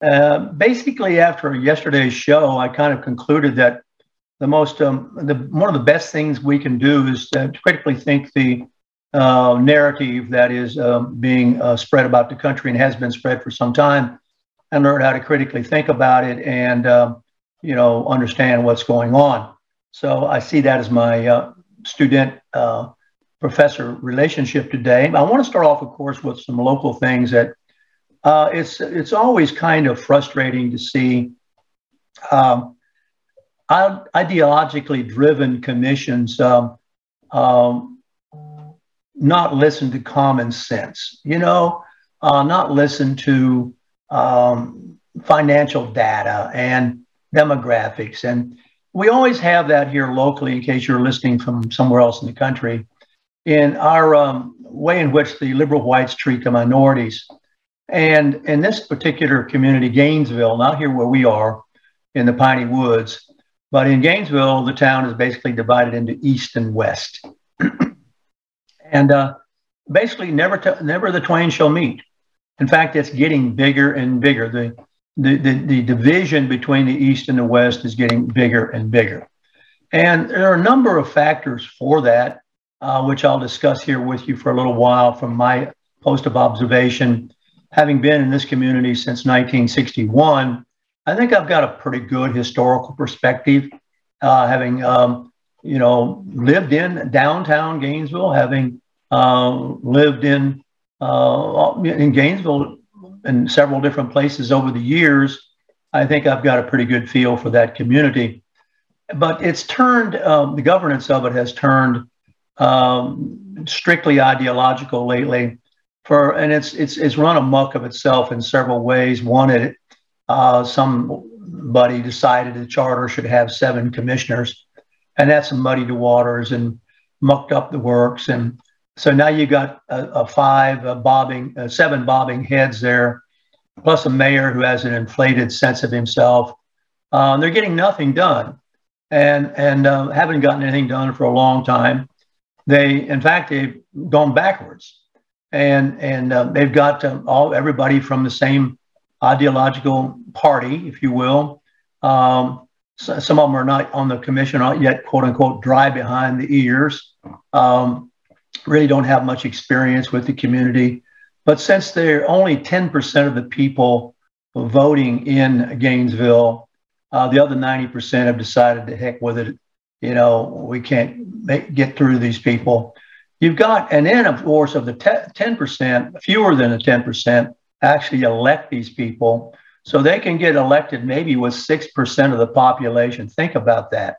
Basically, after yesterday's show, I kind of concluded that the most, one of the best things we can do is to critically think the narrative that is being spread about the country and has been spread for some time, and learn how to critically think about it and understand what's going on. So I see that as my student professor relationship today. I want to start off, of course, with some local things that it's always kind of frustrating to see ideologically driven commissions not listen to common sense, not listen to financial data and demographics. And we always have that here locally, in case you're listening from somewhere else in the country, in our way in which the liberal whites treat the minorities. And in this particular community, Gainesville, not here where we are in the Piney Woods, but in Gainesville, the town is basically divided into east and west. And basically never the twain shall meet. In fact, it's getting bigger and bigger. The division between the east and the west is getting bigger and bigger. And there are a number of factors for that, which I'll discuss here with you for a little while from my post of observation. Having been in this community since 1961, I think I've got a pretty good historical perspective, having lived in downtown Gainesville, having lived in Gainesville in several different places over the years. I think I've got a pretty good feel for that community. But it's turned, the governance of it has turned strictly ideological lately. And it's run amok of itself in several ways. One, somebody decided the charter should have 7 commissioners, and that's muddied the waters and mucked up the works. And so now you got seven bobbing heads there, plus a mayor who has an inflated sense of himself. They're getting nothing done, and haven't gotten anything done for a long time. In fact, they've gone backwards. And they've got everybody from the same ideological party, if you will. Some of them are not on the commission, not yet, quote unquote, dry behind the ears. Really don't have much experience with the community. But since they're only 10% of the people voting in Gainesville, the other 90% have decided to heck with it. We can't get through these people. You've got, and then of course, of the 10%, fewer than the 10% actually elect these people. So they can get elected maybe with 6% of the population. Think about that.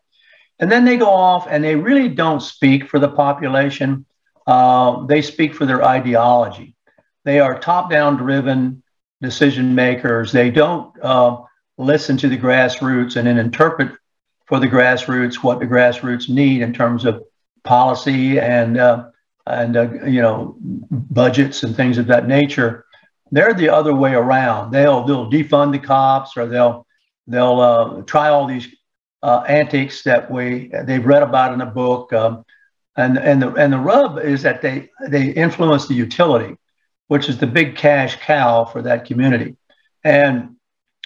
And then they go off and they really don't speak for the population. They speak for their ideology. They are top-down driven decision makers. They don't listen to the grassroots and then interpret for the grassroots what the grassroots need in terms of policy and budgets and things of that nature. They're the other way around. They'll defund the cops, or they'll try all these antics that they've read about in the book. And the rub is that they influence the utility, which is the big cash cow for that community. And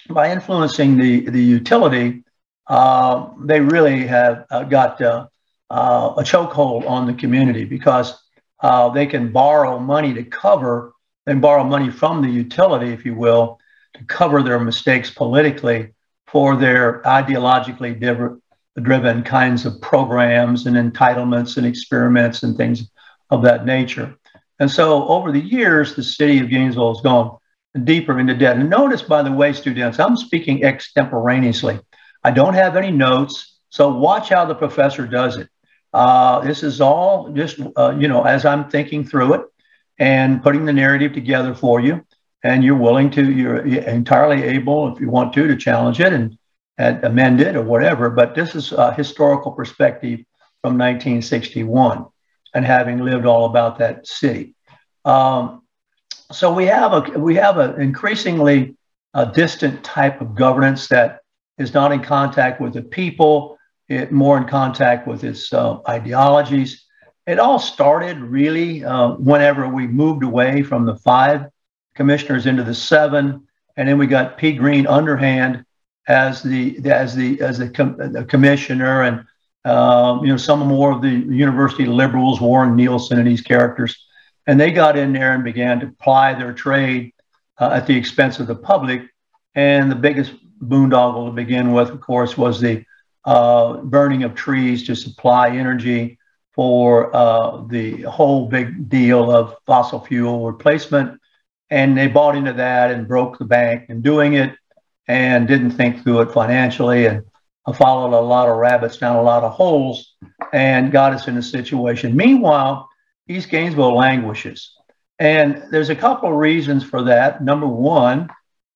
by influencing the utility, they really have got a chokehold on the community, because they can borrow money to cover, and borrow money from the utility, if you will, to cover their mistakes politically for their ideologically driven kinds of programs and entitlements and experiments and things of that nature. And so over the years, the city of Gainesville has gone deeper into debt. And notice, by the way, students, I'm speaking extemporaneously. I don't have any notes, so watch how the professor does it. This is all just, as I'm thinking through it and putting the narrative together for you, and you're entirely able, if you want to challenge it and amend it or whatever. But this is a historical perspective from 1961 and having lived all about that city. So we have an increasingly distant type of governance that is not in contact with the people. It more in contact with its ideologies. It all started really whenever we moved away from the 5 commissioners into the 7, and then we got P. Green underhand as the commissioner, and some more of the university liberals, Warren Nielsen and these characters, and they got in there and began to ply their trade at the expense of the public. And the biggest boondoggle to begin with, of course, was the burning of trees to supply energy for the whole big deal of fossil fuel replacement. And they bought into that and broke the bank in doing it and didn't think through it financially, and followed a lot of rabbits down a lot of holes and got us in a situation. Meanwhile, East Gainesville languishes. And there's a couple of reasons for that. Number one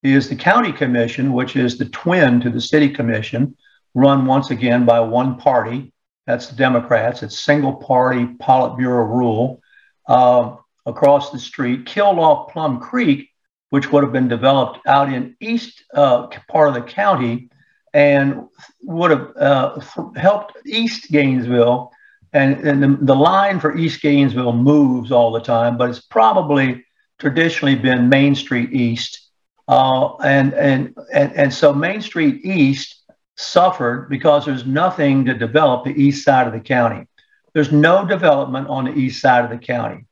is the county commission, which is the twin to the city commission, run once again by one party. That's the Democrats. It's single party Politburo rule across the street, killed off Plum Creek, which would have been developed out in east part of the county and would have helped East Gainesville. And the line for East Gainesville moves all the time, but it's probably traditionally been Main Street East. And so Main Street East suffered because there's nothing to develop the east side of the county. There's no development on the east side of the county.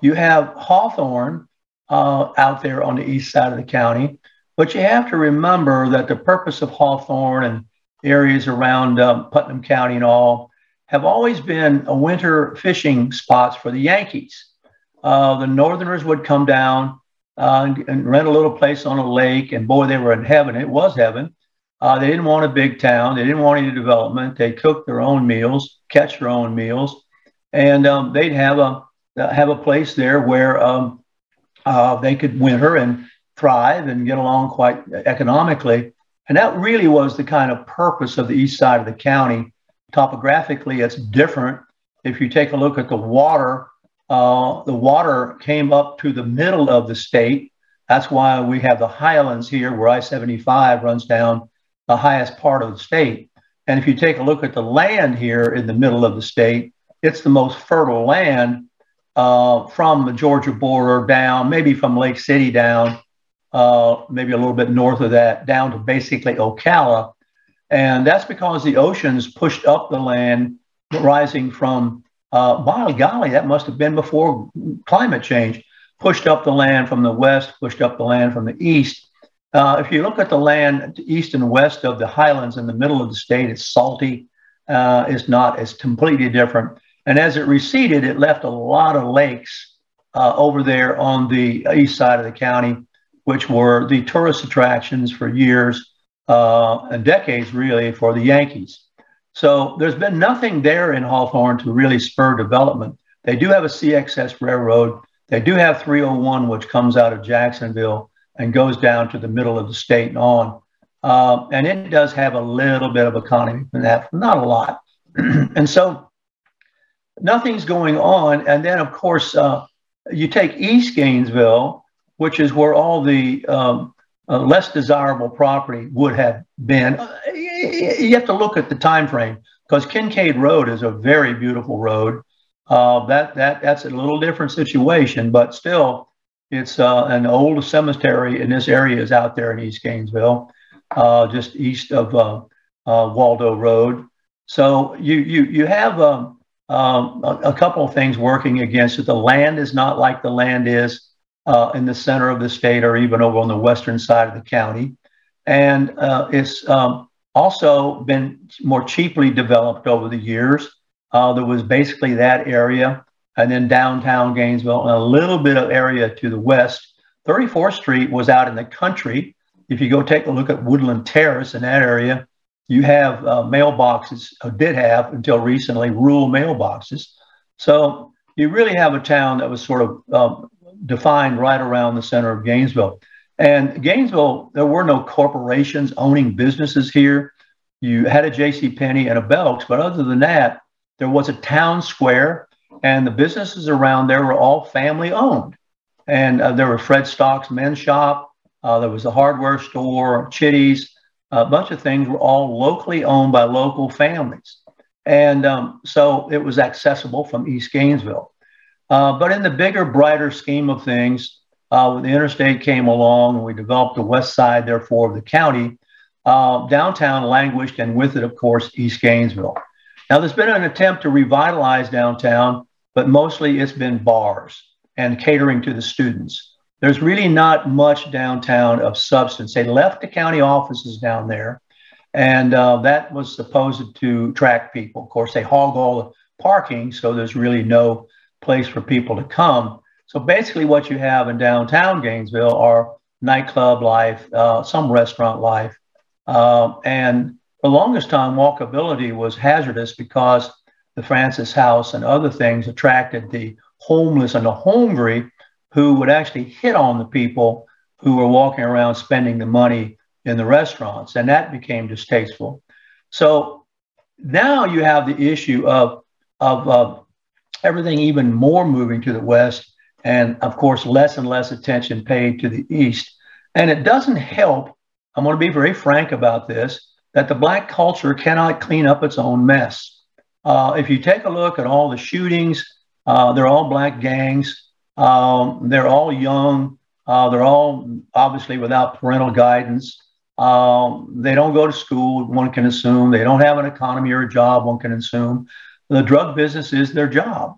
You have Hawthorne out there on the east side of the county, but you have to remember that the purpose of Hawthorne and areas around Putnam County and all have always been a winter fishing spots for the Yankees. The Northerners would come down and rent a little place on a lake, and boy, they were in heaven. It was heaven. They didn't want a big town. They didn't want any development. They cooked their own meals, catch their own meals, and they'd have a place there where they could winter and thrive and get along quite economically. And that really was the kind of purpose of the east side of the county. Topographically, it's different. If you take a look at the water came up to the middle of the state. That's why we have the highlands here, where I-75 runs down the highest part of the state. And if you take a look at the land here in the middle of the state, it's the most fertile land from the Georgia border down, maybe from Lake City down, maybe a little bit north of that, down to basically Ocala. And that's because the oceans pushed up the land, rising from, by golly, that must have been before climate change, pushed up the land from the west, pushed up the land from the east. If you look at the land east and west of the highlands in the middle of the state, it's salty. It's completely different. And as it receded, it left a lot of lakes over there on the east side of the county, which were the tourist attractions for years and decades, really, for the Yankees. So there's been nothing there in Hawthorne to really spur development. They do have a CXS railroad. They do have 301, which comes out of Jacksonville and goes down to the middle of the state and on. And it does have a little bit of economy from that, not a lot. And so nothing's going on. And then, of course, you take East Gainesville, which is where all the less desirable property would have been. You have to look at the time frame, because Kincaid Road is a very beautiful road. That's a little different situation, but still, it's an old cemetery in this area is out there in East Gainesville, just east of Waldo Road. So you have a couple of things working against it. The land is not like the land is in the center of the state, or even over on the western side of the county, and it's also been more cheaply developed over the years. There was basically that area, and then downtown Gainesville, and a little bit of area to the west. 34th Street was out in the country. If you go take a look at Woodland Terrace in that area, you have mailboxes, or did have until recently, rural mailboxes. So you really have a town that was sort of defined right around the center of Gainesville. And Gainesville, there were no corporations owning businesses here. You had a JCPenney and a Belk's, but other than that, there was a town square, and the businesses around there were all family owned. And there were Fred Stock's men's shop. There was a hardware store, Chitty's, a bunch of things were all locally owned by local families. And so it was accessible from East Gainesville. But in the bigger, brighter scheme of things, When the interstate came along and we developed the west side, therefore, of the county, downtown languished, and with it, of course, East Gainesville. Now, there's been an attempt to revitalize downtown, but mostly it's been bars and catering to the students. There's really not much downtown of substance. They left the county offices down there, and that was supposed to attract people. Of course, they hog all the parking, so there's really no place for people to come. So basically what you have in downtown Gainesville are nightclub life, some restaurant life, and for the longest time, walkability was hazardous because the Francis House and other things attracted the homeless and the hungry, who would actually hit on the people who were walking around spending the money in the restaurants, and that became distasteful. So now you have the issue of everything even more moving to the west, and of course less and less attention paid to the east. And it doesn't help, I'm going to be very frank about this, that the black culture cannot clean up its own mess. If you take a look at all the shootings, they're all black gangs. They're all young. They're all obviously without parental guidance. They don't go to school, one can assume. They don't have an economy or a job, one can assume. The drug business is their job.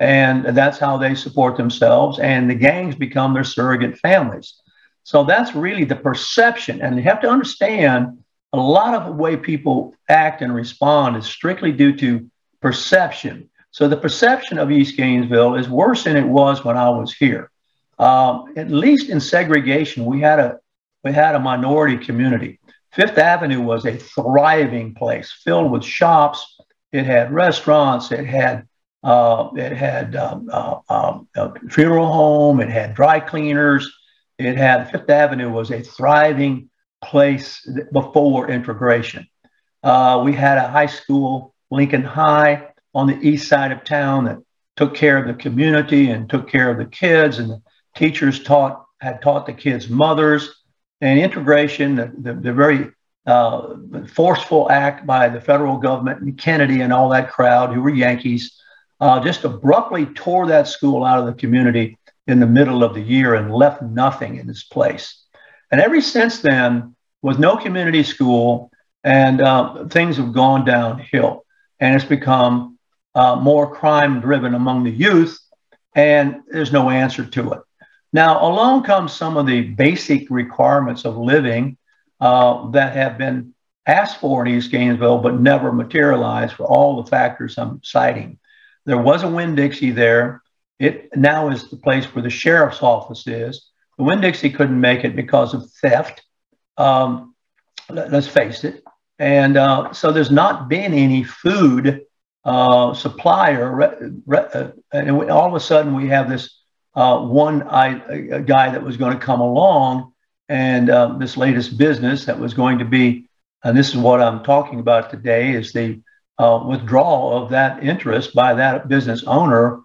And that's how they support themselves. And the gangs become their surrogate families. So that's really the perception. And you have to understand, a lot of the way people act and respond is strictly due to perception. So the perception of East Gainesville is worse than it was when I was here. At least in segregation, we had a minority community. Fifth Avenue was a thriving place filled with shops. It had restaurants. It had a funeral home. It had dry cleaners. Fifth Avenue was a thriving place before integration. We had a high school, Lincoln High, on the east side of town that took care of the community and took care of the kids, and the teachers had taught the kids' mothers. And integration, the very forceful act by the federal government and Kennedy and all that crowd who were Yankees, just abruptly tore that school out of the community in the middle of the year and left nothing in its place. And ever since then, was no community school, and things have gone downhill. And it's become more crime-driven among the youth, and there's no answer to it. Now, along comes some of the basic requirements of living that have been asked for in East Gainesville but never materialized for all the factors I'm citing. There was a Winn-Dixie there. It now is the place where the sheriff's office is. The Winn-Dixie couldn't make it because of theft, let's face it. And so there's not been any food supplier. And all of a sudden we have this one guy that was going to come along, and this latest business that was going to be, and this is what I'm talking about today, is the withdrawal of that interest by that business owner,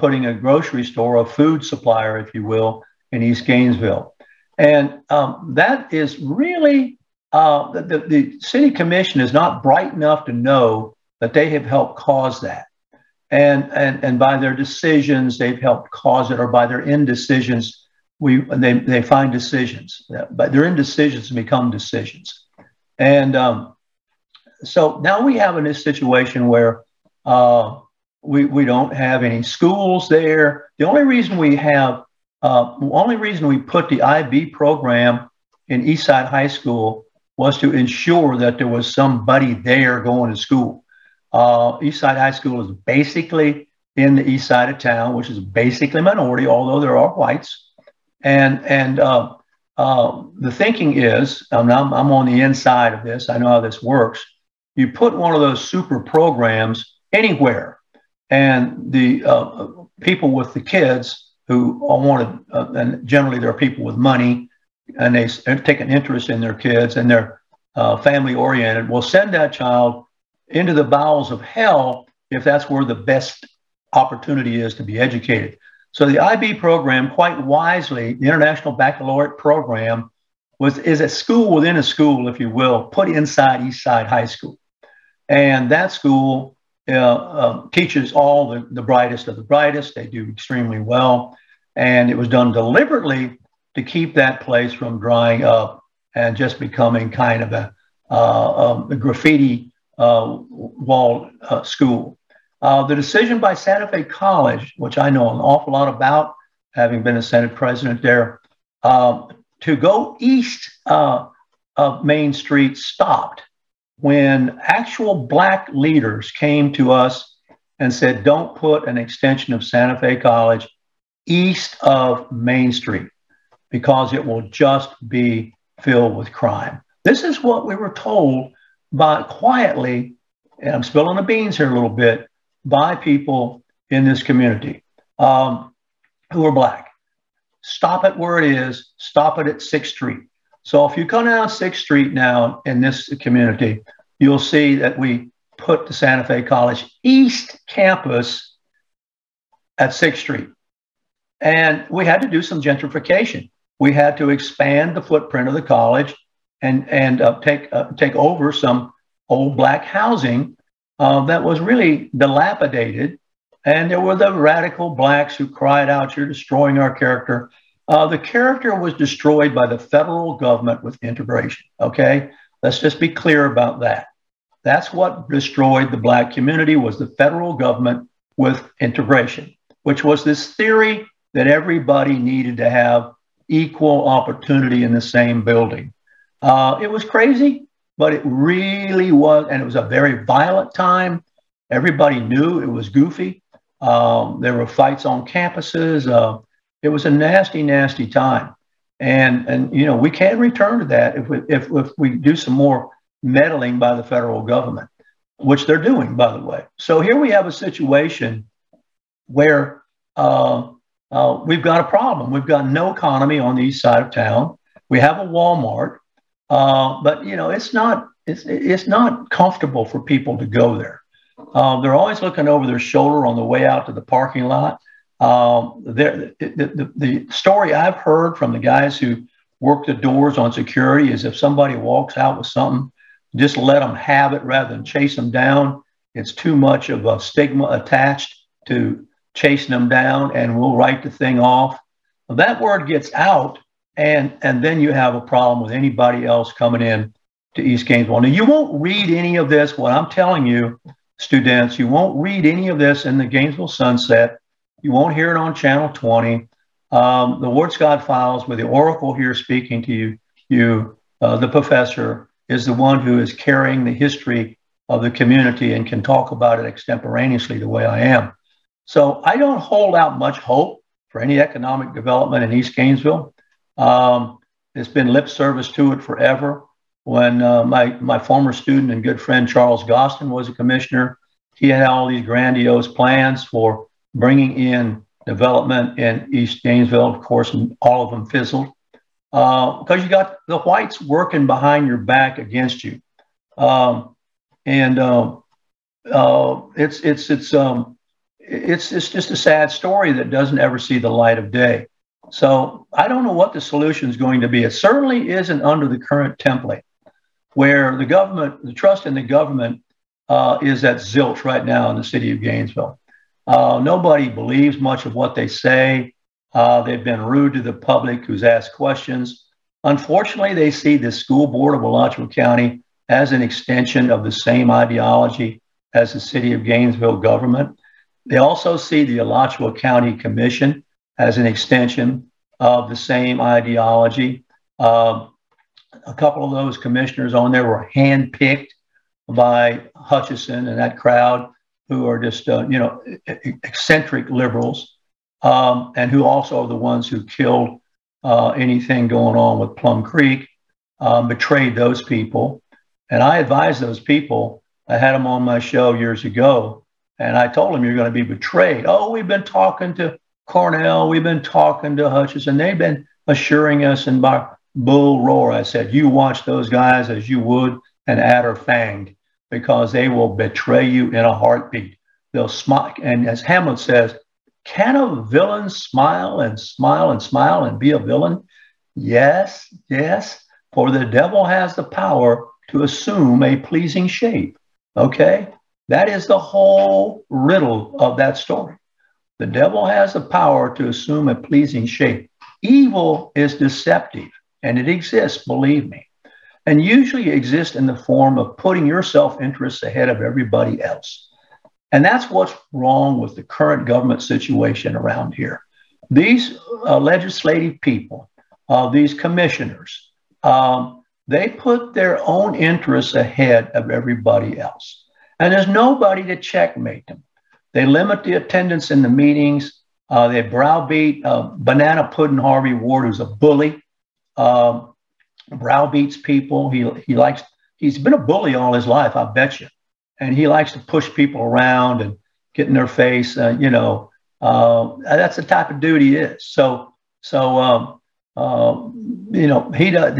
putting a grocery store, a food supplier, if you will, in East Gainesville. And that is really, the city commission is not bright enough to know that they have helped cause that. And by their decisions, they've helped cause it, or by their indecisions, they find decisions. But their indecisions become decisions. And so now we have in this situation where we don't have any schools there. The only reason we have we put the IB program in Eastside High School was to ensure that there was somebody there going to school. Eastside High School is basically in the east side of town, which is basically minority, although there are whites. And the thinking is, and I'm on the inside of this, I know how this works, you put one of those super programs anywhere, and the people with the kids who wanted, and generally there are people with money, and they take an interest in their kids, and they're family-oriented, will send that child into the bowels of hell if that's where the best opportunity is to be educated. So the IB program, quite wisely, the International Baccalaureate Program, is a school within a school, if you will, put inside Eastside High School. And that school teaches all the brightest of the brightest. They do extremely well. And it was done deliberately to keep that place from drying up and just becoming kind of a graffiti wall school. The decision by Santa Fe College, which I know an awful lot about, having been a Senate president there, to go east of Main Street stopped when actual Black leaders came to us and said, don't put an extension of Santa Fe College east of Main Street because it will just be filled with crime. This is what we were told by quietly, and I'm spilling the beans here a little bit, by people in this community who are Black. Stop it where it is, stop it at 6th Street. So if you come down 6th Street now in this community, you'll see that we put the Santa Fe College East Campus at 6th Street. And we had to do some gentrification. We had to expand the footprint of the college and take over some old Black housing that was really dilapidated. And there were the radical Blacks who cried out, you're destroying our character. The character was destroyed by the federal government with integration, okay? Let's just be clear about that. That's what destroyed the Black community, was the federal government with integration, which was this theory that everybody needed to have equal opportunity in the same building. It was crazy, but it really was, and it was a very violent time. Everybody knew it was goofy. There were fights on campuses. It was a nasty, nasty time. And you know, we can return to that if we do some more meddling by the federal government, which they're doing, by the way. So here we have a situation where we've got a problem. We've got no economy on the east side of town. We have a Walmart, but you know, it's not comfortable for people to go there. They're always looking over their shoulder on the way out to the parking lot. The story I've heard from the guys who work the doors on security is if somebody walks out with something, just let them have it rather than chase them down. It's too much of a stigma attached to chasing them down, and we'll write the thing off. That word gets out, and then you have a problem with anybody else coming in to East Gainesville. Now, you won't read any of this, what I'm telling you, students. You won't read any of this in the Gainesville Sunset. You won't hear it on Channel 20. The Ward Scott Files, with the Oracle here speaking to you, the professor, is the one who is carrying the history of the community and can talk about it extemporaneously the way I am. So I don't hold out much hope for any economic development in East Gainesville. It's been lip service to it forever. When my former student and good friend Charles Gostin was a commissioner, he had all these grandiose plans for bringing in development in East Gainesville, of course, and all of them fizzled because you got the whites working behind your back against you. It's just a sad story that doesn't ever see the light of day. So I don't know what the solution is going to be. It certainly isn't under the current template where the government, the trust in the government is at zilch right now in the city of Gainesville. Nobody believes much of what they say. They've been rude to the public who's asked questions. Unfortunately, they see the school board of Alachua County as an extension of the same ideology as the city of Gainesville government. They also see the Alachua County Commission as an extension of the same ideology. A couple of those commissioners on there were handpicked by Hutchison and that crowd, who are just, you know, eccentric liberals, and who also are the ones who killed anything going on with Plum Creek, betrayed those people. And I advised those people. I had them on my show years ago, and I told them, you're going to be betrayed. Oh, we've been talking to Cornell. We've been talking to Hutchison. They've been assuring us, and by bull roar, I said, you watch those guys as you would an adder fanged, because they will betray you in a heartbeat. They'll smile. And as Hamlet says, can a villain smile and smile and smile and be a villain? Yes, yes, for the devil has the power to assume a pleasing shape, okay? That is the whole riddle of that story. The devil has the power to assume a pleasing shape. Evil is deceptive, and it exists, believe me, and usually exists in the form of putting your self-interests ahead of everybody else. And that's what's wrong with the current government situation around here. These legislative people, these commissioners, they put their own interests ahead of everybody else. And there's nobody to checkmate them. They limit the attendance in the meetings. They browbeat Banana Puddin' Harvey Ward, who's a bully, browbeats people. He's been a bully all his life, I bet you. And he likes to push people around and get in their face. That's the type of dude he is.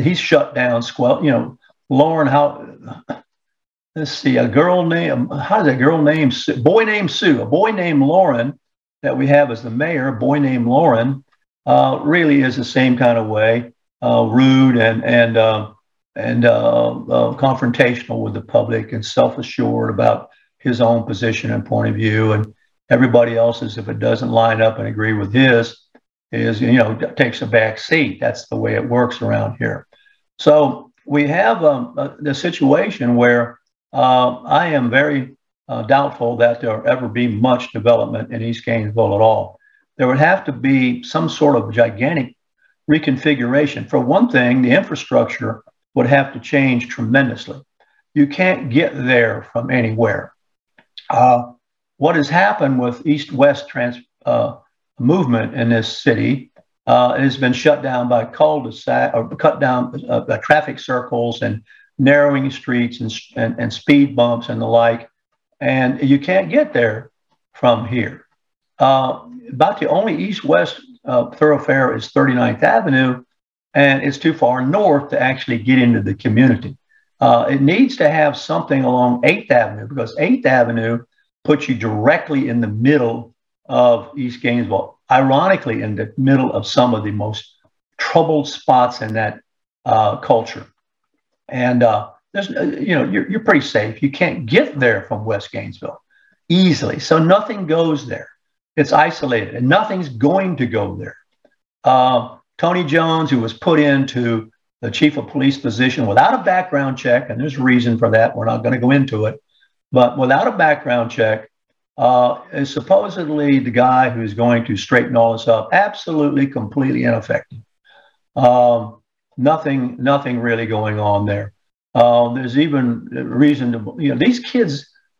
He's shut down. Lauren, a boy named Lauren that we have as the mayor, a boy named Lauren, really is the same kind of way, rude and confrontational with the public and self-assured about his own position and point of view. And everybody else's, if it doesn't line up and agree with his, takes a back seat. That's the way it works around here. So we have the situation where I am very doubtful that there'll ever be much development in East Gainesville at all. There would have to be some sort of gigantic reconfiguration. For one thing, the infrastructure would have to change tremendously. You can't get there from anywhere. What has happened with East-West movement in this city, it has been shut down by cul-de-sac, or cut down by traffic circles and narrowing streets and speed bumps and the like. And you can't get there from here. About the only east-west thoroughfare is 39th Avenue, and it's too far north to actually get into the community. It needs to have something along 8th Avenue, because 8th Avenue puts you directly in the middle of East Gainesville, ironically in the middle of some of the most troubled spots in that culture. And you're pretty safe. You can't get there from West Gainesville easily. So nothing goes there. It's isolated and nothing's going to go there. Tony Jones, who was put into the chief of police position without a background check, and there's a reason for that. We're not going to go into it. But without a background check, is supposedly the guy who's going to straighten all this up. Absolutely, completely ineffective. Nothing really going on there. There's even reason to,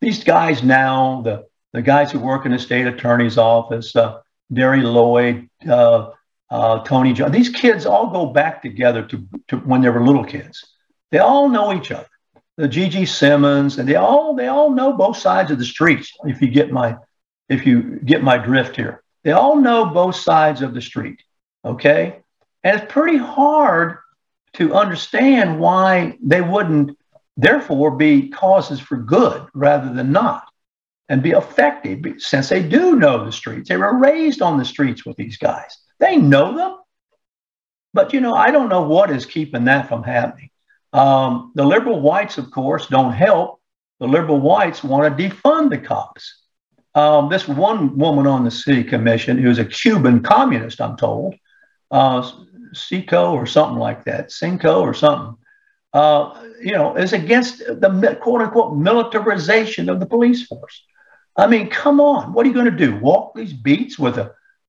these guys now, the guys who work in the state attorney's office, Derry Lloyd, Tony John, these kids all go back together to when they were little kids. They all know each other. The G.G. Simmons, and they all know both sides of the streets. If you get my drift here, they all know both sides of the street. Okay, and it's pretty hard to understand why they wouldn't, therefore, be causes for good rather than not, and be effective since they do know the streets. They were raised on the streets with these guys. They know them, but I don't know what is keeping that from happening. The liberal whites, of course, don't help. The liberal whites want to defund the cops. This one woman on the city commission, who's a Cuban communist, I'm told, Cinco or something, is against the quote-unquote militarization of the police force. I mean, come on, what are you going to do? Walk these beats with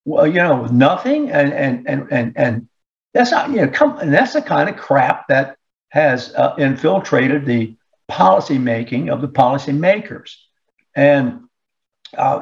nothing? And that's not, and that's the kind of crap that has infiltrated the policy making of the policy makers. And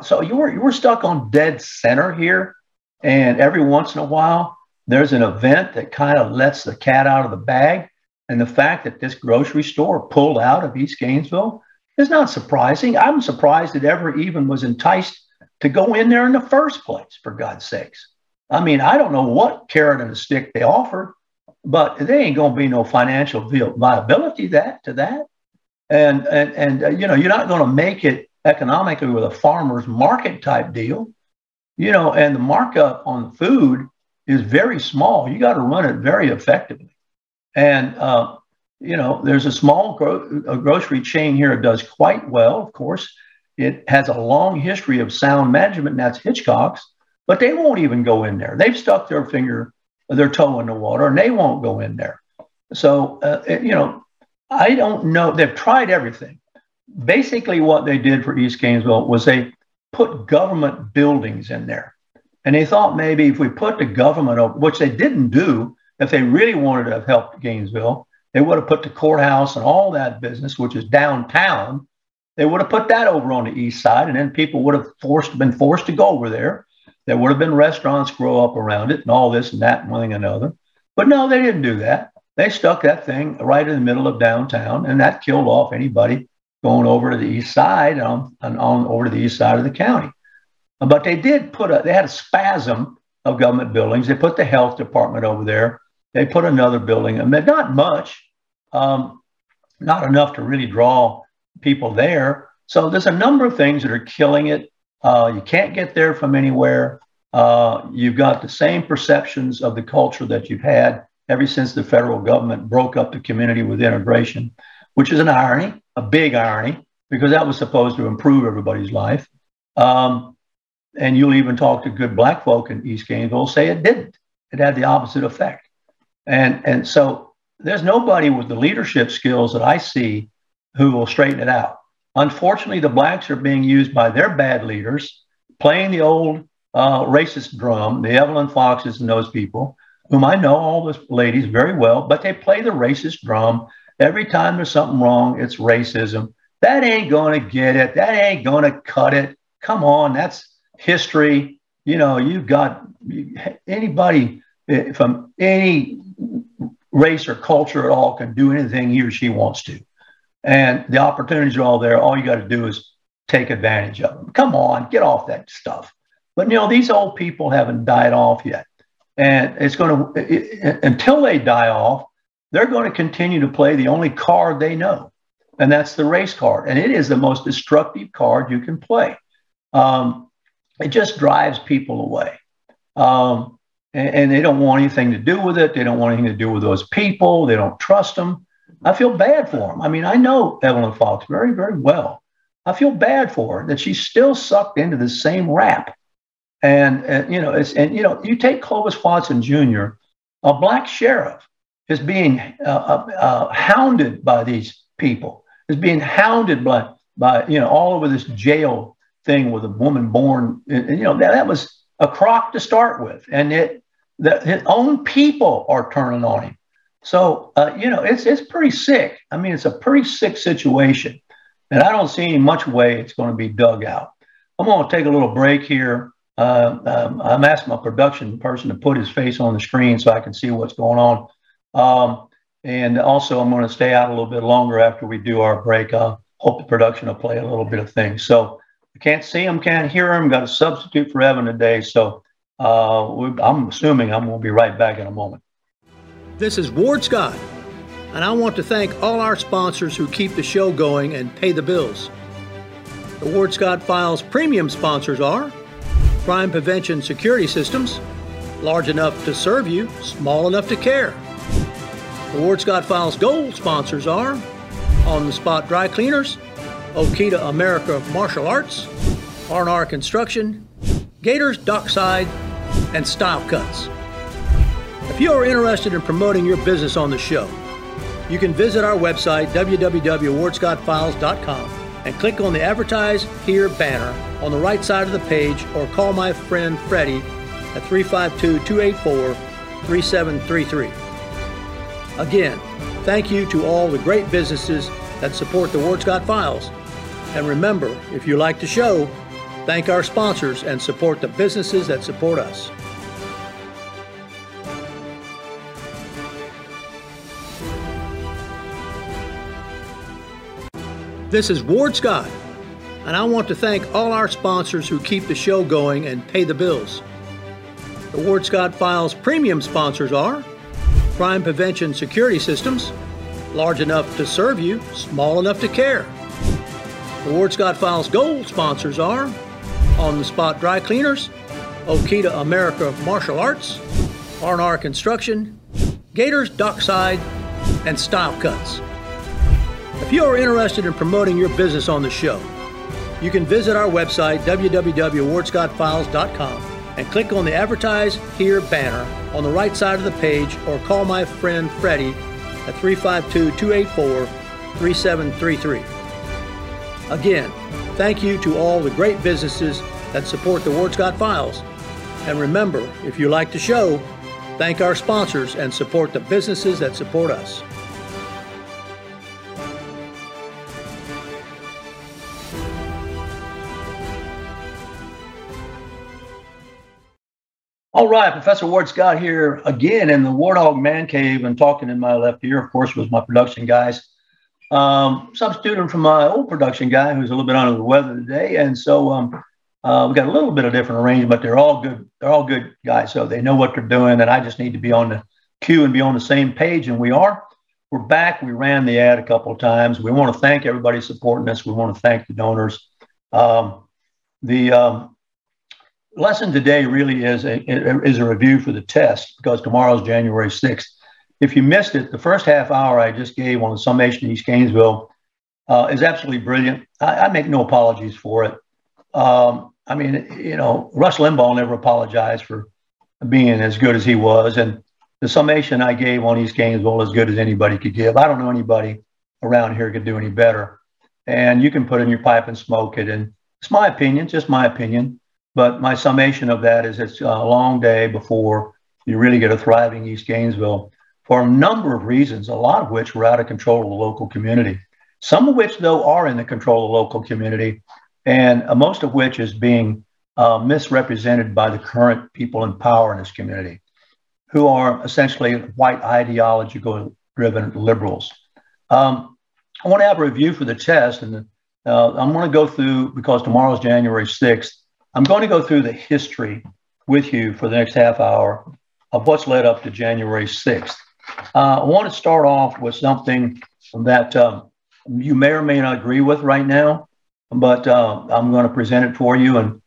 so you were stuck on dead center here. And every once in a while, there's an event that kind of lets the cat out of the bag. And the fact that this grocery store pulled out of East Gainesville is not surprising. I'm surprised it ever even was enticed to go in there in the first place, for God's sakes. I mean, I don't know what carrot and a stick they offered, but there ain't going to be no financial viability to that. And you're not going to make it economically with a farmer's market type deal, and the markup on the food is very small. You got to run it very effectively. And, there's a small grocery chain here that does quite well, of course. It has a long history of sound management, and that's Hitchcock's, but they won't even go in there. They've stuck their finger, their toe in the water, and they won't go in there. So, I don't know. They've tried everything. Basically, what they did for East Gainesville was they put government buildings in there. And they thought maybe if we put the government over, which they didn't do, if they really wanted to have helped Gainesville, they would have put the courthouse and all that business, which is downtown. They would have put that over on the east side, and then people would have been forced to go over there. There would have been restaurants grow up around it and all this and that and one thing and another. But no, they didn't do that. They stuck that thing right in the middle of downtown, and that killed off anybody going over to the east side and on over to the east side of the county. But they did they had a spasm of government buildings. They put the health department over there. They put another building. I mean, not much, not enough to really draw people there. So there's a number of things that are killing it. You can't get there from anywhere. You've got the same perceptions of the culture that you've had ever since the federal government broke up the community with integration, which is an irony, a big irony, because that was supposed to improve everybody's life. And you'll even talk to good black folk in East Gainesville, say it didn't. It had the opposite effect. And so there's nobody with the leadership skills that I see who will straighten it out. Unfortunately, the blacks are being used by their bad leaders, playing the old racist drum, the Evelyn Foxes and those people, whom I know all those ladies very well, but they play the racist drum. Every time there's something wrong, it's racism. That ain't going to get it. That ain't going to cut it. Come on, that's history. You know, you've got anybody from any race or culture at all can do anything he or she wants to. And the opportunities are all there. All you got to do is take advantage of them. Come on, get off that stuff. But, you know, these old people haven't died off yet. And it's going to, until they die off, they're going to continue to play the only card they know. And that's the race card. And it is the most destructive card you can play. It just drives people away. And they don't want anything to do with it. They don't want anything to do with those people. They don't trust them. I feel bad for him. I mean, I know Evelyn Fox very, very well. I feel bad for her that she's still sucked into the same rap. And you take Clovis Watson Jr., a black sheriff, is being hounded by these people. Is being hounded by all over this jail thing with a woman born. That was a crock to start with, and his own people are turning on him. So, it's pretty sick. I mean, it's a pretty sick situation, and I don't see any much way it's going to be dug out. I'm going to take a little break here. I'm asking my production person to put his face on the screen so I can see what's going on. And also, I'm going to stay out a little bit longer after we do our break. I hope the production will play a little bit of things. So I can't see him, can't hear him. Got a substitute for Evan today. So I'm assuming I'm going to be right back in a moment. This is Ward Scott, and I want to thank all our sponsors who keep the show going and pay the bills. The Ward Scott Files premium sponsors are Crime Prevention Security Systems, large enough to serve you, small enough to care. The Ward Scott Files gold sponsors are On the Spot Dry Cleaners, Okita America Martial Arts, R&R Construction, Gators Dockside, and Style Cuts. If you are interested in promoting your business on the show, you can visit our website, www.wardscottfiles.com, and click on the Advertise Here banner on the right side of the page, or call my friend Freddie at 352-284-3733. Again, thank you to all the great businesses that support the Ward Scott Files. And remember, if you like the show, thank our sponsors and support the businesses that support us. This is Ward Scott, and I want to thank all our sponsors who keep the show going and pay the bills. The Ward Scott Files premium sponsors are Crime Prevention Security Systems, large enough to serve you, small enough to care. The Ward Scott Files gold sponsors are On the Spot Dry Cleaners, Okita America Martial Arts, R&R Construction, Gators Dockside, and Style Cuts. If you are interested in promoting your business on the show, you can visit our website, www.wardscottfiles.com, and click on the Advertise Here banner on the right side of the page, or call my friend Freddie at 352-284-3733. Again, thank you to all the great businesses that support the Ward Scott Files. And remember, if you like the show, thank our sponsors and support the businesses that support us. All right, Professor Ward Scott here again in the Warthog Man Cave, and talking in my left ear, of course, was my production guys. Substituting from my old production guy who's a little bit under the weather today. And so we got a little bit of different arrangement, but they're all good. They're all good guys. So they know what they're doing, and I just need to be on the queue and be on the same page. And we are. We're back. We ran the ad a couple of times. We want to thank everybody supporting us. We want to thank the donors. Lesson today really is a review for the test, because tomorrow's January 6th. If you missed it, the first half hour I just gave on the summation of East Gainesville is absolutely brilliant. I make no apologies for it. I mean, you know, Rush Limbaugh never apologized for being as good as he was. And the summation I gave on East Gainesville is as good as anybody could give. I don't know anybody around here could do any better. And you can put in your pipe and smoke it. And it's my opinion, just my opinion. But my summation of that is it's a long day before you really get a thriving East Gainesville, for a number of reasons, a lot of which were out of control of the local community, some of which, though, are in the control of the local community, and most of which is being misrepresented by the current people in power in this community, who are essentially white ideological-driven liberals. I want to have a review for the test, and I'm going to go through, because tomorrow's January 6th, I'm going to go through the history with you for the next half hour of what's led up to January 6th. I want to start off with something that you may or may not agree with right now, but I'm going to present it for you. And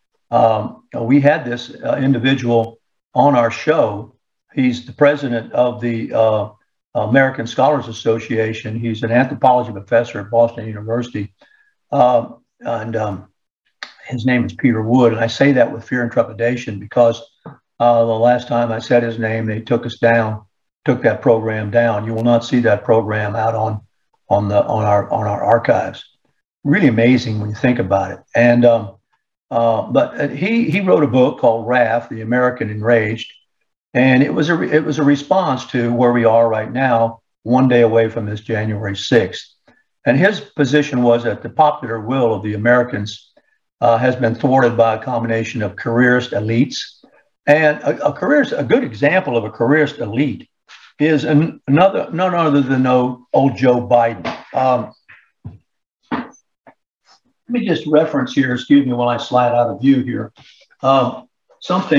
we had this individual on our show. He's the president of the American Scholars Association. He's an anthropology professor at Boston University. His name is Peter Wood, and I say that with fear and trepidation, because the last time I said his name, they took us down, took that program down. You will not see that program out on our archives. Really amazing when you think about it. And but he wrote a book called "Wrath: The American Enraged," and it was a response to where we are right now, one day away from this January 6th. And his position was that the popular will of the Americans has been thwarted by a combination of careerist elites. And a good example of a careerist elite is none other than old Joe Biden. Let me just reference here, excuse me, while I slide out of view here, let me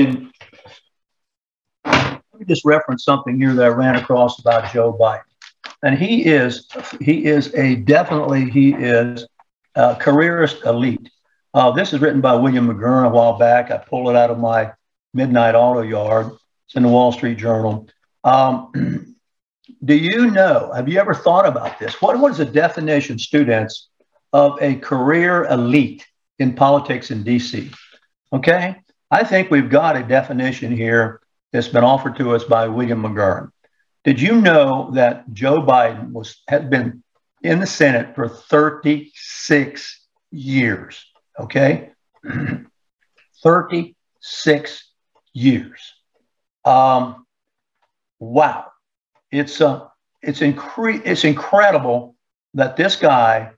just reference something here that I ran across about Joe Biden. And he is a careerist elite. This is written by William McGurn a while back. I pulled it out of my Midnight Auto Yard. It's in the Wall Street Journal. Do you know, have you ever thought about this? What is the definition, students, of a career elite in politics in D.C.? Okay? I think we've got a definition here that's been offered to us by William McGurn. Did you know that Joe Biden had been in the Senate for 36 years? Okay, 36 years. Wow, it's incredible that this guy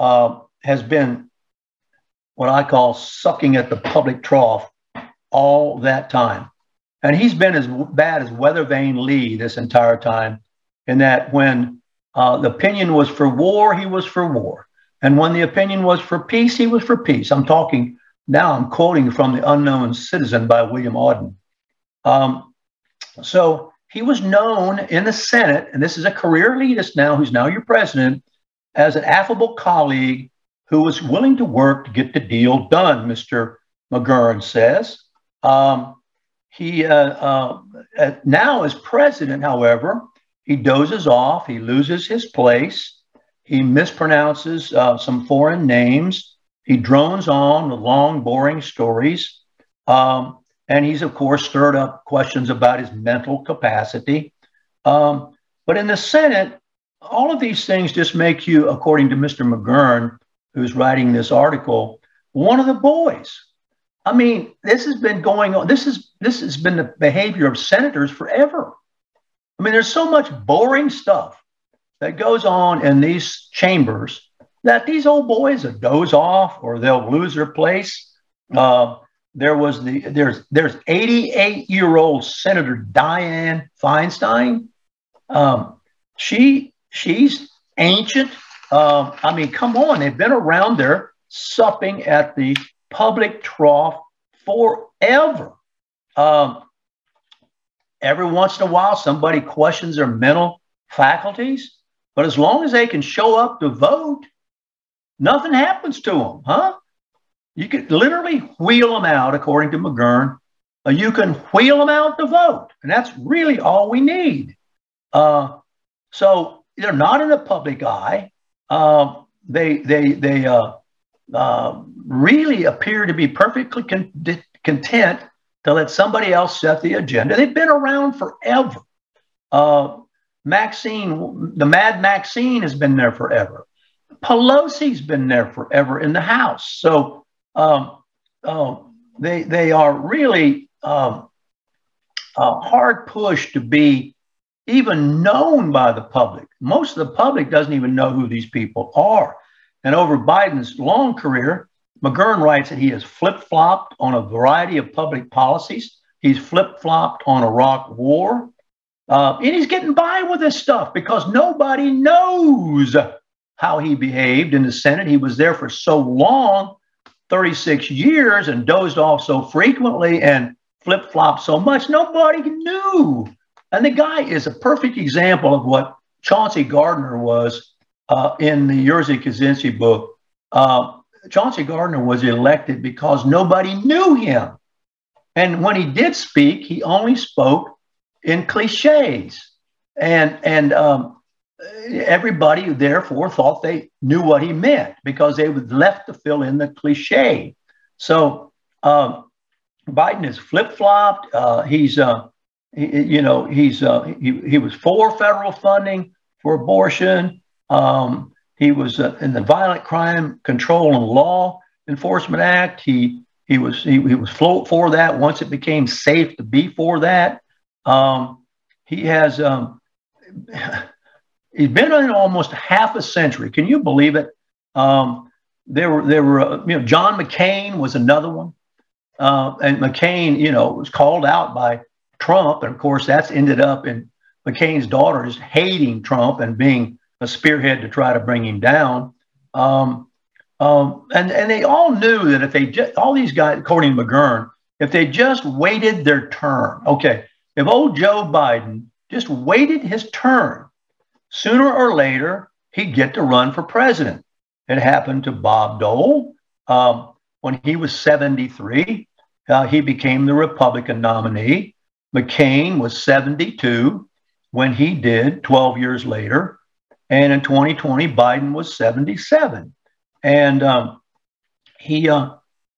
has been what I call sucking at the public trough all that time, and he's been as bad as Weather Vane Lee this entire time. In that, when the opinion was for war, he was for war. And when the opinion was for peace, he was for peace. I'm quoting from The Unknown Citizen by William Auden. So he was known in the Senate, and this is a career elitist now, who's now your president, as an affable colleague who was willing to work to get the deal done, Mr. McGurn says. Now as president, however, he dozes off, he loses his place. He mispronounces some foreign names. He drones on with long, boring stories. And he's, of course, stirred up questions about his mental capacity. But in the Senate, all of these things just make you, according to Mr. McGurn, who's writing this article, one of the boys. I mean, this has been going on. This has been the behavior of senators forever. I mean, there's so much boring stuff that goes on in these chambers that these old boys will doze off or they'll lose their place. There's 88-year-old Senator Dianne Feinstein. She's ancient. I mean, come on, they've been around there supping at the public trough forever. Every once in a while, somebody questions their mental faculties, but as long as they can show up to vote, nothing happens to them, huh? You could literally wheel them out, according to McGurn. You can wheel them out to vote, and that's really all we need. So they're not in the public eye. They really appear to be perfectly content to let somebody else set the agenda. They've been around forever. The Mad Maxine has been there forever. Pelosi's been there forever in the House. So they are really hard pushed to be even known by the public. Most of the public doesn't even know who these people are. And over Biden's long career, McGurn writes that he has flip-flopped on a variety of public policies. He's flip-flopped on Iraq war. And he's getting by with this stuff because nobody knows how he behaved in the Senate. He was there for so long, 36 years, and dozed off so frequently and flip-flopped so much, nobody knew. And the guy is a perfect example of what Chauncey Gardner was in the Jerzy Kaczynski book. Chauncey Gardner was elected because nobody knew him. And when he did speak, he only spoke in cliches. And everybody, therefore, thought they knew what he meant because they were left to fill in the cliche. So Biden is flip-flopped. He was for federal funding for abortion. He was in the Violent Crime Control and Law Enforcement Act. He was for that once it became safe to be for that. He's been in almost half a century. Can you believe it? John McCain was another one, and McCain, was called out by Trump, and of course that's ended up in McCain's daughter just hating Trump and being a spearhead to try to bring him down. And they all knew that if they just, all these guys, according to McGurn, if they just waited their turn, okay, if old Joe Biden just waited his turn, sooner or later, he'd get to run for president. It happened to Bob Dole. When he was 73, he became the Republican nominee. McCain was 72 when he did, 12 years later. And in 2020, Biden was 77. And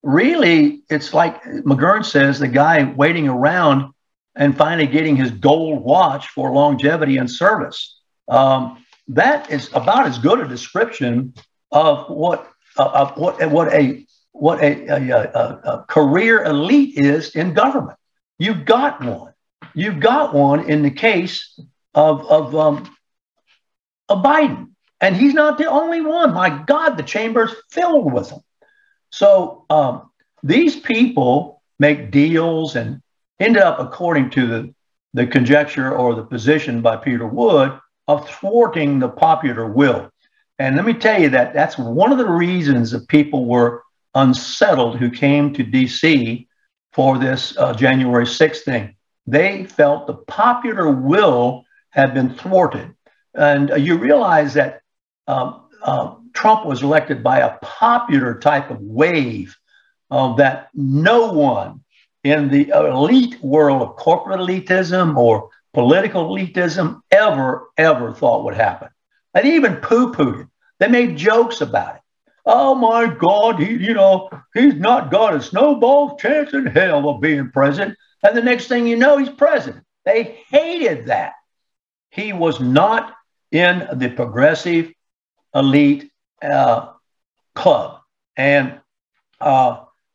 really, it's like McGurn says, the guy waiting around and finally getting his gold watch for longevity and service. That is about as good a description of what a career elite is in government. You've got one. You've got one in the case of Biden, and he's not the only one. My God, the chamber's filled with them. So these people make deals and end up, according to the conjecture or the position by Peter Wood, of thwarting the popular will. And let me tell you that that's one of the reasons that people were unsettled who came to D.C. for this January 6th thing. They felt the popular will had been thwarted. And you realize that Trump was elected by a popular type of wave that no one in the elite world of corporate elitism or political elitism ever thought would happen. And even poo-pooed it. They made jokes about it. oh my God, he's not got a snowball's chance in hell of being president. And the next thing you know, he's president. They hated that. He was not in the progressive elite club. And so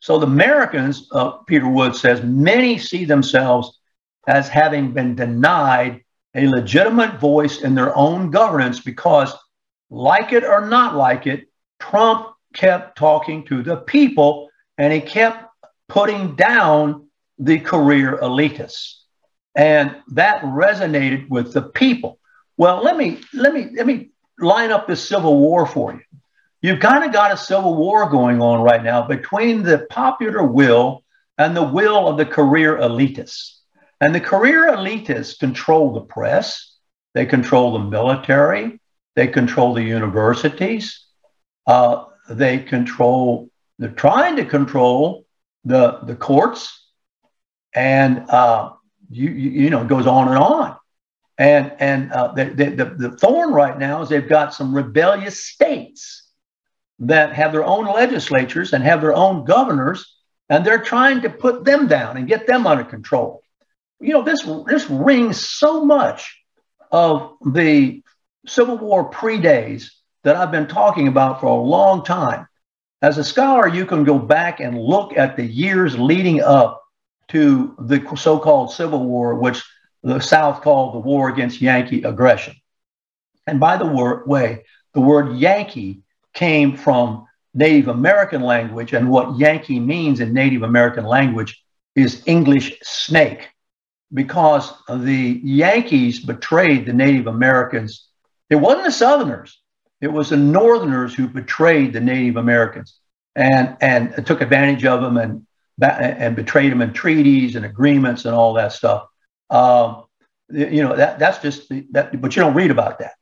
the Americans, Peter Wood says, many see themselves as having been denied a legitimate voice in their own governance because, like it or not like it, Trump kept talking to the people and he kept putting down the career elitists. And that resonated with the people. Well, let me line up this Civil War for you. You've kind of got a civil war going on right now between the popular will and the will of the career elitists. And the career elitists control the press. They control the military. They control the universities. They're trying to control the courts. And, it goes on and on. And the thorn right now is they've got some rebellious states that have their own legislatures and have their own governors, and they're trying to put them down and get them under control. This rings so much of the Civil War pre-days that I've been talking about for a long time. As a scholar, you can go back and look at the years leading up to the so-called Civil War, which the South called the war against Yankee aggression. And by the way, the word Yankee came from Native American language, and what Yankee means in Native American language is English snake, because the Yankees betrayed the Native Americans. It wasn't the Southerners. It was the Northerners who betrayed the Native Americans and took advantage of them and betrayed them in treaties and agreements and all that stuff. But you don't read about that.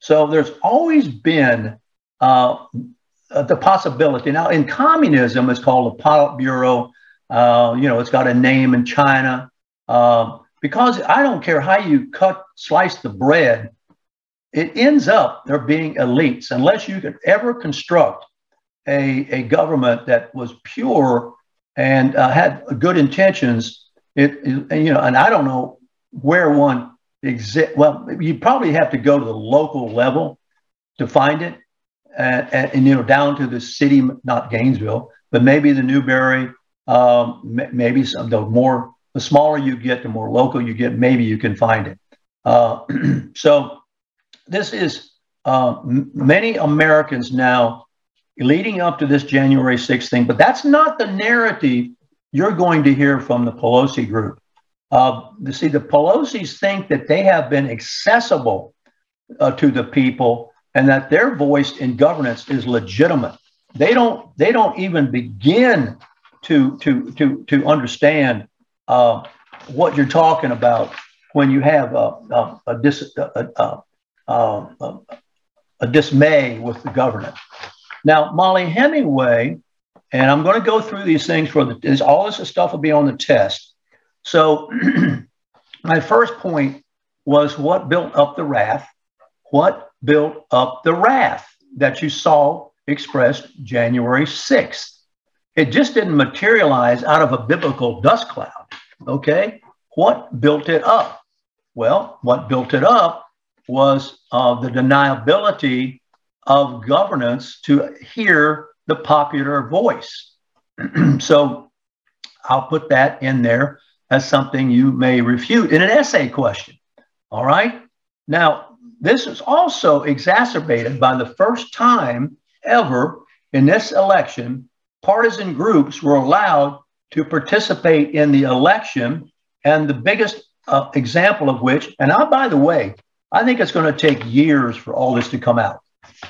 So there's always been the possibility. Now, in communism, it's called the Politburo. It's got a name in China. Because I don't care how you slice the bread, it ends up there being elites, unless you could ever construct a government that was pure and had good intentions. And I don't know where one exists. Well, you probably have to go to the local level to find it, and down to the city, not Gainesville, but maybe the Newberry, maybe some. The smaller you get, the more local you get, maybe you can find it. So this is many Americans now leading up to this January 6th thing, but that's not the narrative you're going to hear from the Pelosi group. The Pelosis think that they have been accessible to the people and that their voice in governance is legitimate. They don't even begin to understand what you're talking about when you have a dismay with the government. Now, Molly Hemingway, and I'm going to go through these things all this stuff will be on the test. So my first point was what built up the wrath? What built up the wrath that you saw expressed January 6th? It just didn't materialize out of a biblical dust cloud. Okay, what built it up? Well, what built it up was the deniability of governance to hear the popular voice. So I'll put that in there as something you may refute in an essay question. All right. Now, this is also exacerbated by the first time ever in this election, partisan groups were allowed to participate in the election, and the biggest example of which, and by the way, I think it's going to take years for all this to come out.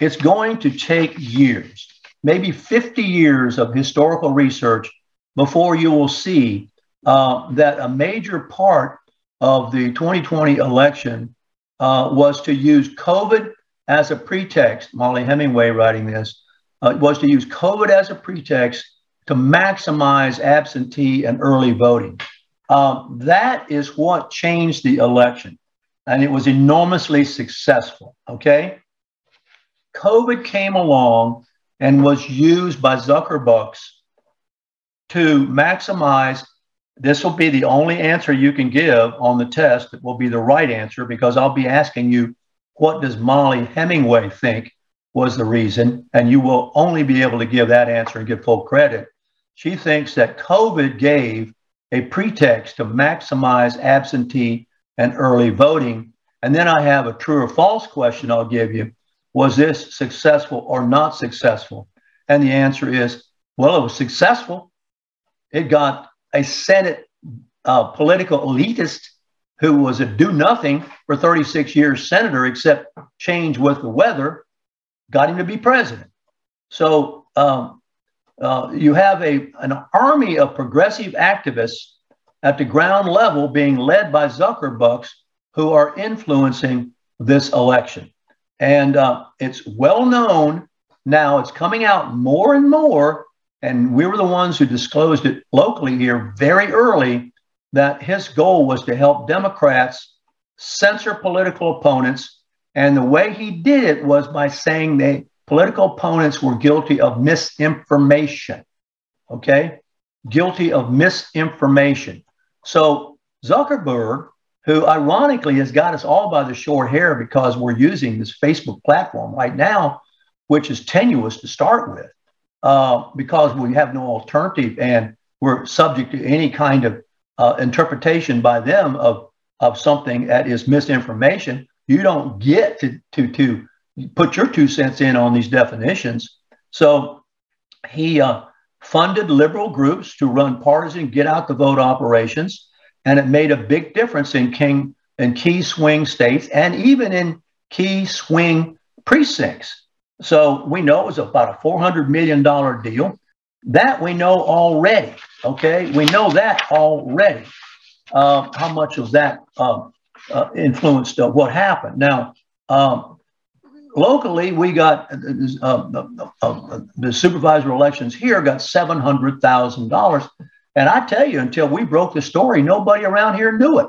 It's going to take years, maybe 50 years of historical research before you will see that a major part of the 2020 election was to use COVID as a pretext. Molly Hemingway writing this, was to use COVID as a pretext to maximize absentee and early voting. That is what changed the election, and it was enormously successful, okay? COVID came along and was used by Zuckerberg to maximize. This will be the only answer you can give on the test that will be the right answer, because I'll be asking you, what does Molly Hemingway think was the reason? And you will only be able to give that answer and give full credit. She thinks that COVID gave a pretext to maximize absentee and early voting. And then I have a true or false question I'll give you. Was this successful or not successful? And the answer is, well, it was successful. It got a Senate political elitist who was a do-nothing for 36 years senator, except change with the weather, got him to be president. So you have an army of progressive activists at the ground level being led by Zuckerberg who are influencing this election. And it's well known now, it's coming out more and more, and we were the ones who disclosed it locally here very early, that his goal was to help Democrats censor political opponents. And the way he did it was by saying that political opponents were guilty of misinformation, okay? Guilty of misinformation. So Zuckerberg, who ironically has got us all by the short hair because we're using this Facebook platform right now, which is tenuous to start with, because we have no alternative and we're subject to any kind of interpretation by them of something that is misinformation. You don't get to put your 2 cents in on these definitions. So he funded liberal groups to run partisan get-out-the-vote operations, and it made a big difference in key swing states and even in key swing precincts. So we know it was about a $400 million deal. That we know already, okay? We know that already. How much of that influenced what happened? Now, locally, we got the supervisor elections here got $700,000. And I tell you, until we broke the story, nobody around here knew it.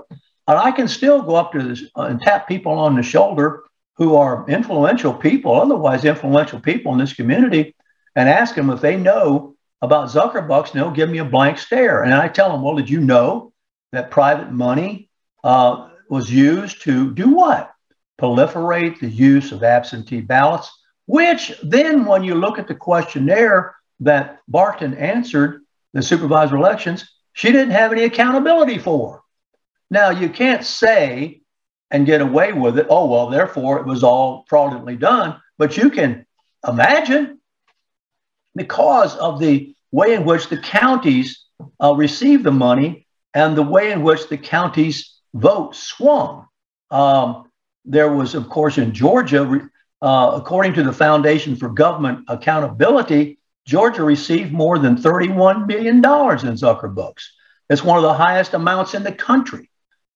And I can still go up to this and tap people on the shoulder who are influential people, otherwise influential people in this community, and ask them if they know about Zuckerberg, and they'll give me a blank stare. And I tell them, well, did you know that private money was used to do what? Proliferate the use of absentee ballots, which then when you look at the questionnaire that Barton answered, the supervisor elections, she didn't have any accountability for. Now, you can't say and get away with it, oh, well, therefore it was all fraudulently done, but you can imagine, because of the way in which the counties received the money and the way in which the counties' vote swung. There was, of course, in Georgia, according to the Foundation for Government Accountability, Georgia received more than $31 million in Zuckerberg. It's one of the highest amounts in the country.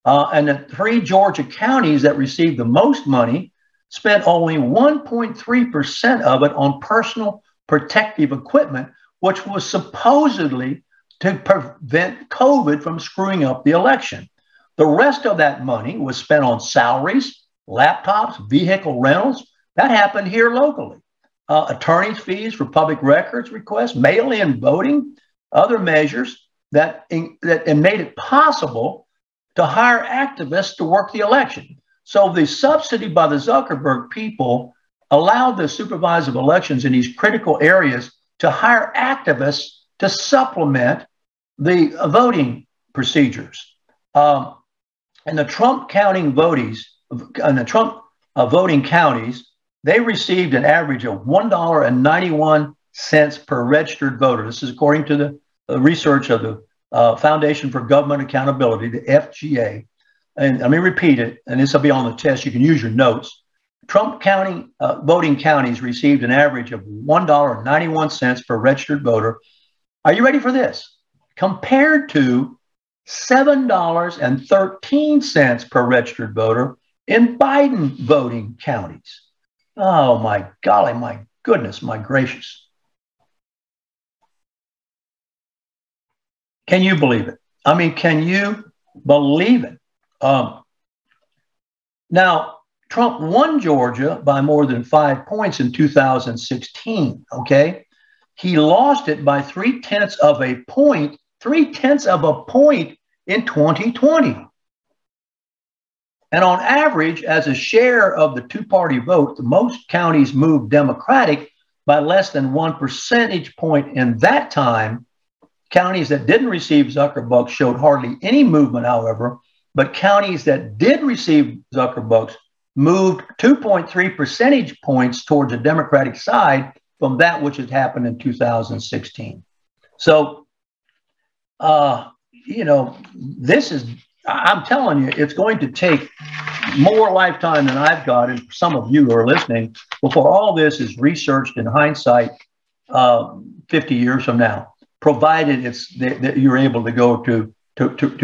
And the three Georgia counties that received the most money spent only 1.3% of it on personal protective equipment, which was supposedly to prevent COVID from screwing up the election. The rest of that money was spent on salaries, laptops, vehicle rentals. That happened here locally. Attorney's fees for public records requests, mail-in voting, other measures that made it possible to hire activists to work the election. So the subsidy by the Zuckerberg people allowed the supervisor of elections in these critical areas to hire activists to supplement the voting procedures. And the Trump voting counties, they received an average of $1.91 per registered voter. This is according to the research of the Foundation for Government Accountability, the FGA. And let me repeat it, and this will be on the test. You can use your notes. Trump County voting counties received an average of $1.91 per registered voter. Are you ready for this? Compared to $7.13 per registered voter in Biden voting counties. Oh, my golly, my goodness, my gracious. Can you believe it? I mean, can you believe it? Now, Trump won Georgia by more than 5 points in 2016, okay? He lost it by 3/10 of a point in 2020. And on average, as a share of the two-party vote, most counties moved Democratic by less than 1 percentage point in that time. Counties that didn't receive Zuckerbucks showed hardly any movement, however, but counties that did receive Zuckerbucks moved 2.3 percentage points towards the Democratic side from that which had happened in 2016. So, you know, this is, I'm telling you, it's going to take more lifetime than I've got, and some of you are listening, before all this is researched in hindsight 50 years from now. Provided it's that you're able to go to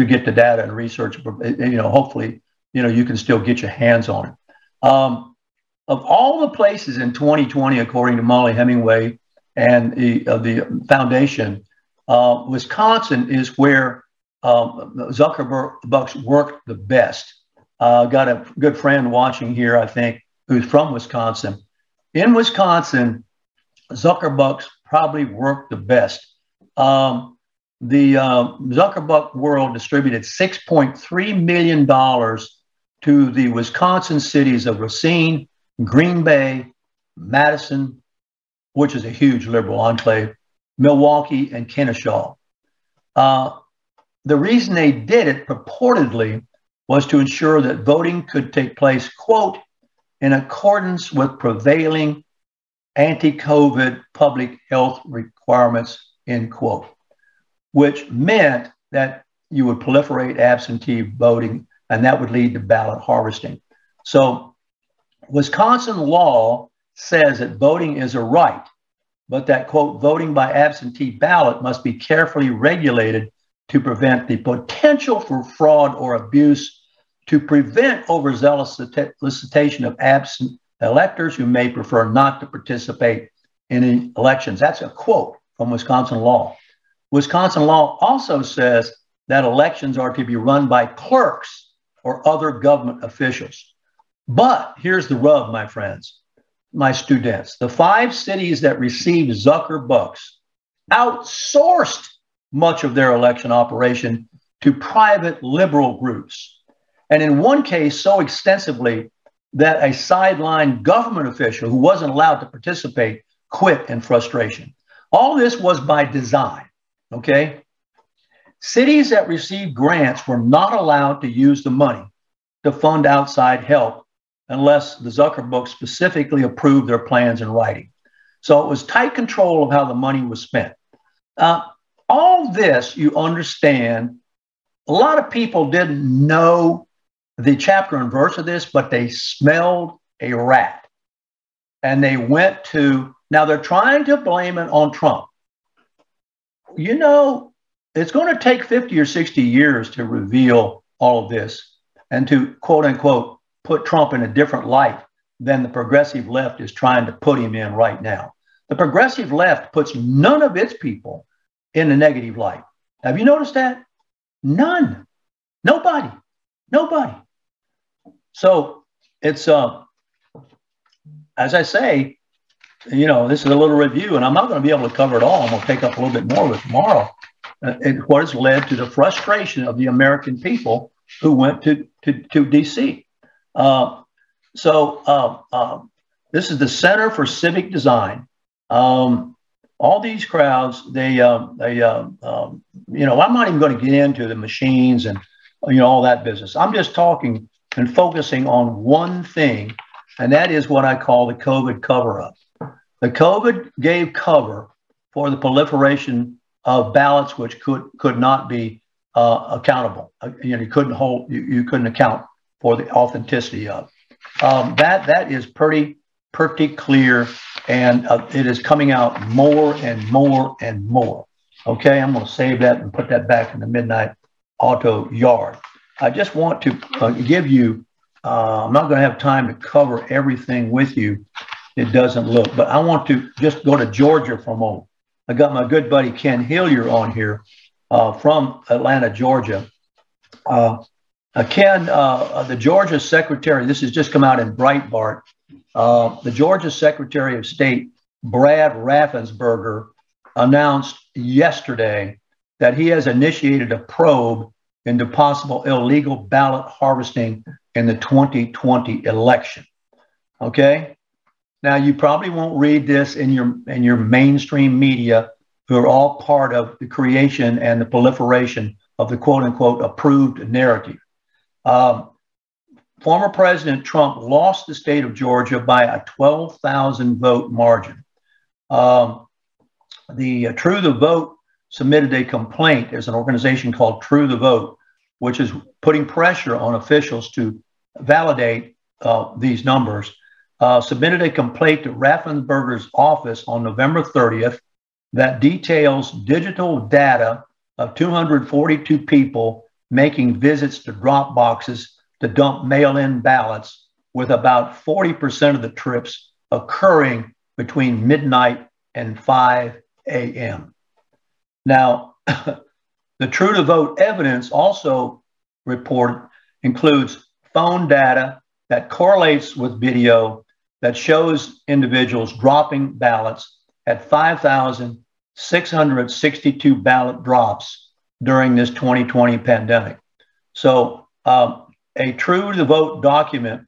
get the data and research, you know, hopefully, you know, you can still get your hands on it. Of all the places in 2020, according to Molly Hemingway and the foundation, Wisconsin is where Zuckerbucks worked the best. Got a good friend watching here, I think, who's from Wisconsin. In Wisconsin, Zuckerbucks probably worked the best. The Zuckerbuck world distributed $6.3 million to the Wisconsin cities of Racine, Green Bay, Madison, which is a huge liberal enclave, Milwaukee, and Kennesaw. The reason they did it, purportedly, was to ensure that voting could take place, quote, in accordance with prevailing anti-COVID public health requirements, end quote, which meant that you would proliferate absentee voting, and that would lead to ballot harvesting. So Wisconsin law says that voting is a right, but that, quote, voting by absentee ballot must be carefully regulated to prevent the potential for fraud or abuse, to prevent overzealous solicitation of absent electors who may prefer not to participate in elections. That's a quote from Wisconsin law. Wisconsin law also says that elections are to be run by clerks or other government officials. But here's the rub, my friends, my students. The 5 cities that received Zuckerbucks outsourced much of their election operation to private liberal groups. And in one case, so extensively that a sideline government official who wasn't allowed to participate quit in frustration. All this was by design, okay? Cities that received grants were not allowed to use the money to fund outside help unless the Zuckerbucks specifically approved their plans in writing. So it was tight control of how the money was spent. All this, you understand, a lot of people didn't know the chapter and verse of this, but they smelled a rat. And they went to, now they're trying to blame it on Trump. You know, it's going to take 50 or 60 years to reveal all of this and to, quote unquote, put Trump in a different light than the progressive left is trying to put him in right now. The progressive left puts none of its people in a negative light. Have you noticed that? None. Nobody. Nobody. So it's, as I say, you know, this is a little review, and I'm not going to be able to cover it all. I'm going to take up a little bit more of it tomorrow. What has led to the frustration of the American people who went to D.C. This is the Center for Civic Design. All these crowds, they you know, I'm not even going to get into the machines and, you know, all that business. I'm just talking and focusing on one thing, and that is what I call the COVID cover-up. The COVID gave cover for the proliferation of ballots which could not be accountable. You know, you couldn't account for the authenticity of. That is pretty clear, and it is coming out more and more and more. Okay, I'm going to save that and put that back in the Midnight Auto Yard. I just want to give you. I'm not going to have time to cover everything with you. It doesn't look, but I want to just go to Georgia for a moment. I got my good buddy Ken Hillier on here from Atlanta, Georgia. Ken, the Georgia Secretary, this has just come out in Breitbart, the Georgia Secretary of State, Brad Raffensperger, announced yesterday that he has initiated a probe into possible illegal ballot harvesting in the 2020 election. Okay? Now, you probably won't read this in your mainstream media, who are all part of the creation and the proliferation of the quote-unquote approved narrative. Former President Trump lost the state of Georgia by a 12,000 vote margin. The True the Vote submitted a complaint. There's an organization called True the Vote, which is putting pressure on officials to validate these numbers, submitted a complaint to Raffensperger's office on November 30th that details digital data of 242 people making visits to drop boxes to dump mail-in ballots, with about 40% of the trips occurring between midnight and 5 a.m. Now, the True to Vote evidence also reported includes phone data that correlates with video that shows individuals dropping ballots at 5,662 ballot drops during this 2020 pandemic. So a True to Vote document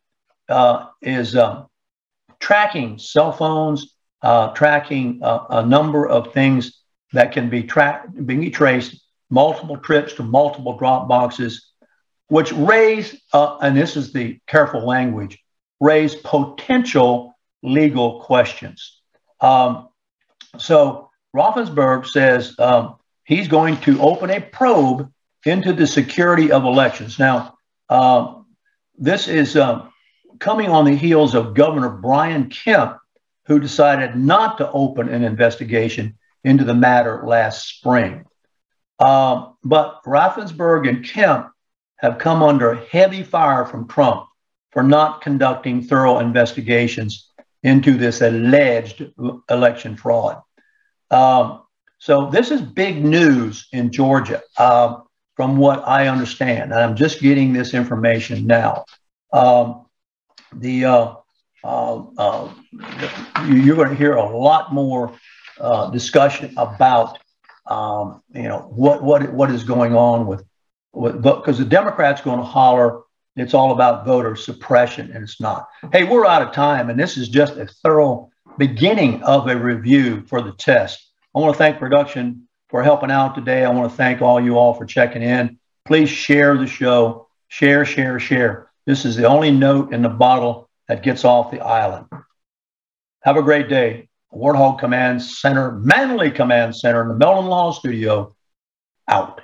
is tracking cell phones, tracking a number of things that can be traced, multiple trips to multiple drop boxes, which raise, and this is the careful language, raise potential legal questions. So Raffensperger says he's going to open a probe into the security of elections. Now, this is coming on the heels of Governor Brian Kemp, who decided not to open an investigation into the matter last spring. But Raffensperger and Kemp have come under heavy fire from Trump for not conducting thorough investigations into this alleged election fraud. So this is big news in Georgia, from what I understand. And I'm just getting this information now. You're going to hear a lot more discussion about, you know, what is going on with, because the Democrats are going to holler it's all about voter suppression, and it's not. Hey, we're out of time, and this is just a thorough beginning of a review for the test. I want to thank production for helping out today. I want to thank you all for checking in. Please share the show. Share, share, share. This is the only note in the bottle that gets off the island. Have a great day. Warthog Command Center, Manly Command Center in the Mellon Law Studio, out.